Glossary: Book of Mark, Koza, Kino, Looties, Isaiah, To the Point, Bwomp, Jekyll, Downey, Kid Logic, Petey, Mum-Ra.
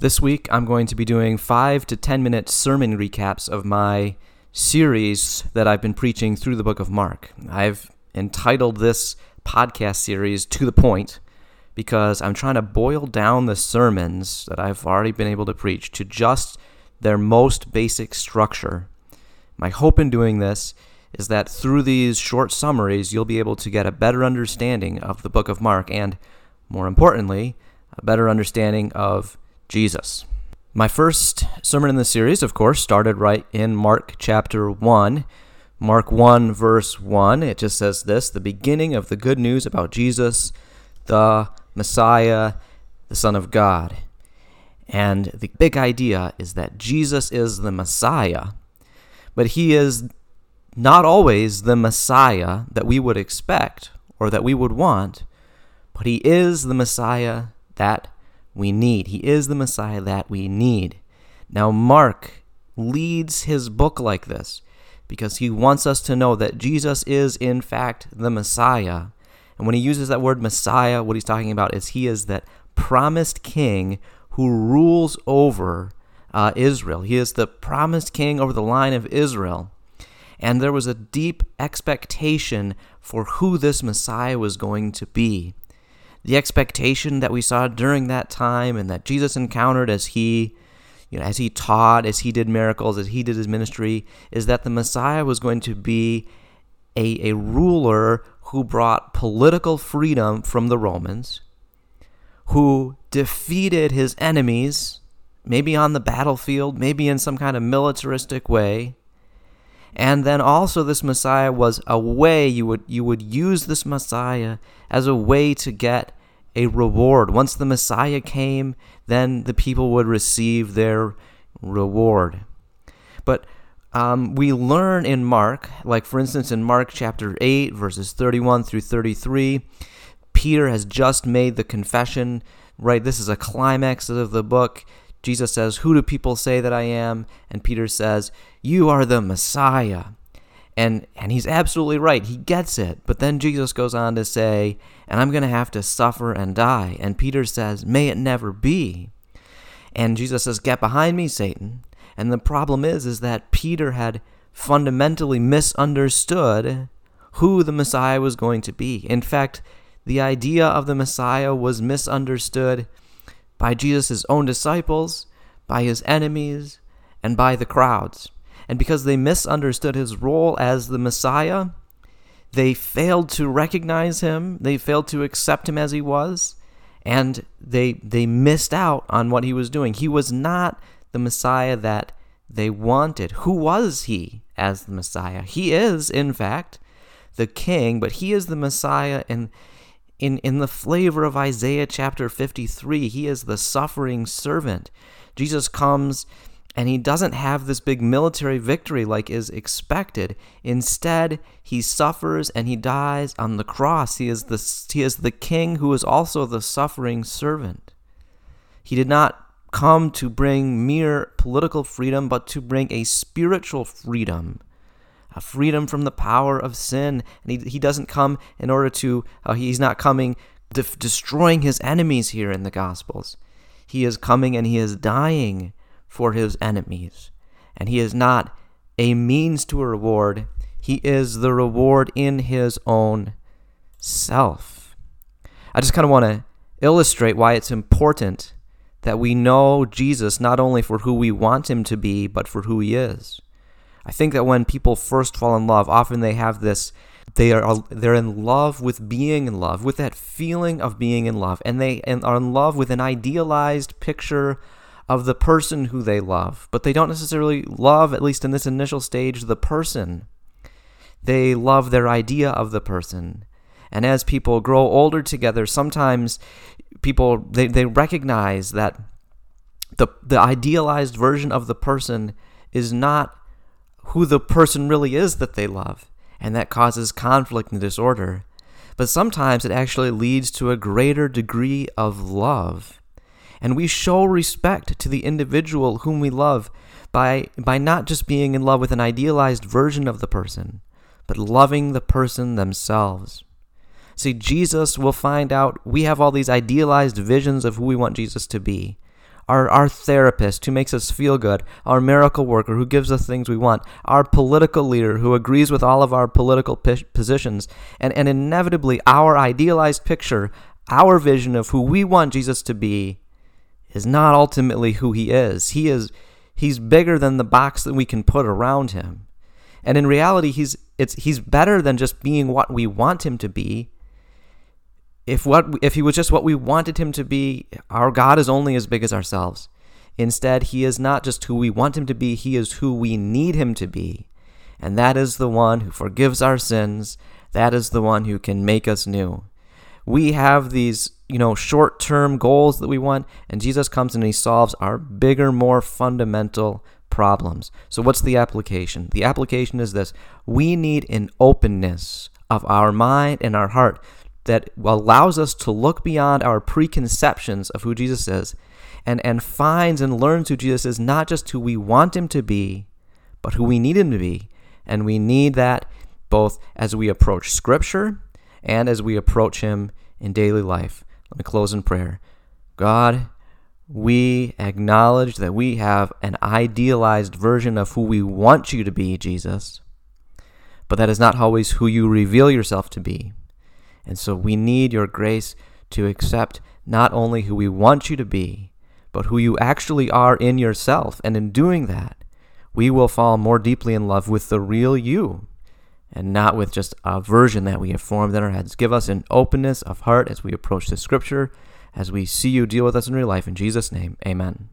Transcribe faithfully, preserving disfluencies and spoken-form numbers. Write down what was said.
This week, I'm going to be doing five to ten minute sermon recaps of my series that I've been preaching through the Book of Mark. I've entitled this podcast series, To the Point, because I'm trying to boil down the sermons that I've already been able to preach to just their most basic structure. My hope in doing this is that through these short summaries, you'll be able to get a better understanding of the Book of Mark and, more importantly, a better understanding of Jesus. My first sermon in the series, of course, started right in Mark chapter one. Mark one, verse one, it just says this: the beginning of the good news about Jesus, the Messiah, the Son of God. And the big idea is that Jesus is the Messiah, but he is not always the Messiah that we would expect or that we would want, but he is the Messiah that we need. He is the Messiah that we need. Now, Mark leads his book like this because he wants us to know that Jesus is, in fact, the Messiah. And when he uses that word Messiah, what he's talking about is he is that promised king who rules over uh, Israel. He is the promised king over the line of Israel. And there was a deep expectation for who this Messiah was going to be. The expectation that we saw during that time and that Jesus encountered as he, you know, as he taught, as he did miracles, as he did his ministry, is that the Messiah was going to be a, a ruler who brought political freedom from the Romans, who defeated his enemies, maybe on the battlefield, maybe in some kind of militaristic way. And then also this Messiah was a way, you would you would use this Messiah as a way to get a reward. Once the Messiah came, then the people would receive their reward. But um, we learn in Mark, like for instance in Mark chapter eight, verses thirty-one through thirty-three, Peter has just made the confession, right? This is a climax of the book. Jesus says, "Who do people say that I am?" And Peter says, "You are the Messiah." And and he's absolutely right. He gets it. But then Jesus goes on to say, "And I'm going to have to suffer and die." And Peter says, "May it never be." And Jesus says, "Get behind me, Satan." And the problem is, is that Peter had fundamentally misunderstood who the Messiah was going to be. In fact, the idea of the Messiah was misunderstood by Jesus' own disciples, by his enemies, and by the crowds. And because they misunderstood his role as the Messiah, they failed to recognize him, they failed to accept him as he was, and they they missed out on what he was doing. He was not the Messiah that they wanted. Who was he as the Messiah? He is, in fact, the king, but he is the Messiah and In in the flavor of Isaiah chapter fifty-three, he is the suffering servant. Jesus comes and he doesn't have this big military victory like is expected. Instead, he suffers and he dies on the cross. He is the, he is the king who is also the suffering servant. He did not come to bring mere political freedom, but to bring a spiritual freedom. A freedom from the power of sin. And he, he doesn't come in order to, uh, he's not coming def- destroying his enemies here in the Gospels. He is coming and he is dying for his enemies. And he is not a means to a reward. He is the reward in his own self. I just kind of want to illustrate why it's important that we know Jesus not only for who we want him to be, but for who he is. I think that when people first fall in love, often they have this, they are, they're in love with being in love, with that feeling of being in love, and they are in love with an idealized picture of the person who they love, but they don't necessarily love, at least in this initial stage, the person. They love their idea of the person. And as people grow older together, sometimes people, they, they recognize that the the idealized version of the person is not who the person really is that they love, and that causes conflict and disorder. But sometimes it actually leads to a greater degree of love. And we show respect to the individual whom we love by by not just being in love with an idealized version of the person, but loving the person themselves. See, Jesus will find out we have all these idealized visions of who we want Jesus to be. our, our therapist who makes us feel good, our miracle worker who gives us things we want, our political leader who agrees with all of our political p- positions, and, and inevitably our idealized picture, our vision of who we want Jesus to be is not ultimately who he is. He is he's bigger than the box that we can put around him. And in reality, he's it's he's better than just being what we want him to be. If what if he was just what we wanted him to be, our God is only as big as ourselves. Instead, he is not just who we want him to be, he is who we need him to be. And that is the one who forgives our sins. That is the one who can make us new. We have these, you know, short-term goals that we want, and Jesus comes and he solves our bigger, more fundamental problems. So what's the application? The application is this. We need an openness of our mind and our heart that allows us to look beyond our preconceptions of who Jesus is and, and finds and learns who Jesus is, not just who we want him to be, but who we need him to be. And we need that both as we approach Scripture and as we approach him in daily life. Let me close in prayer. God, we acknowledge that we have an idealized version of who we want you to be, Jesus, but that is not always who you reveal yourself to be. And so we need your grace to accept not only who we want you to be, but who you actually are in yourself. And in doing that, we will fall more deeply in love with the real you, and not with just a version that we have formed in our heads. Give us an openness of heart as we approach the Scripture, as we see you deal with us in real life. In Jesus' name, amen.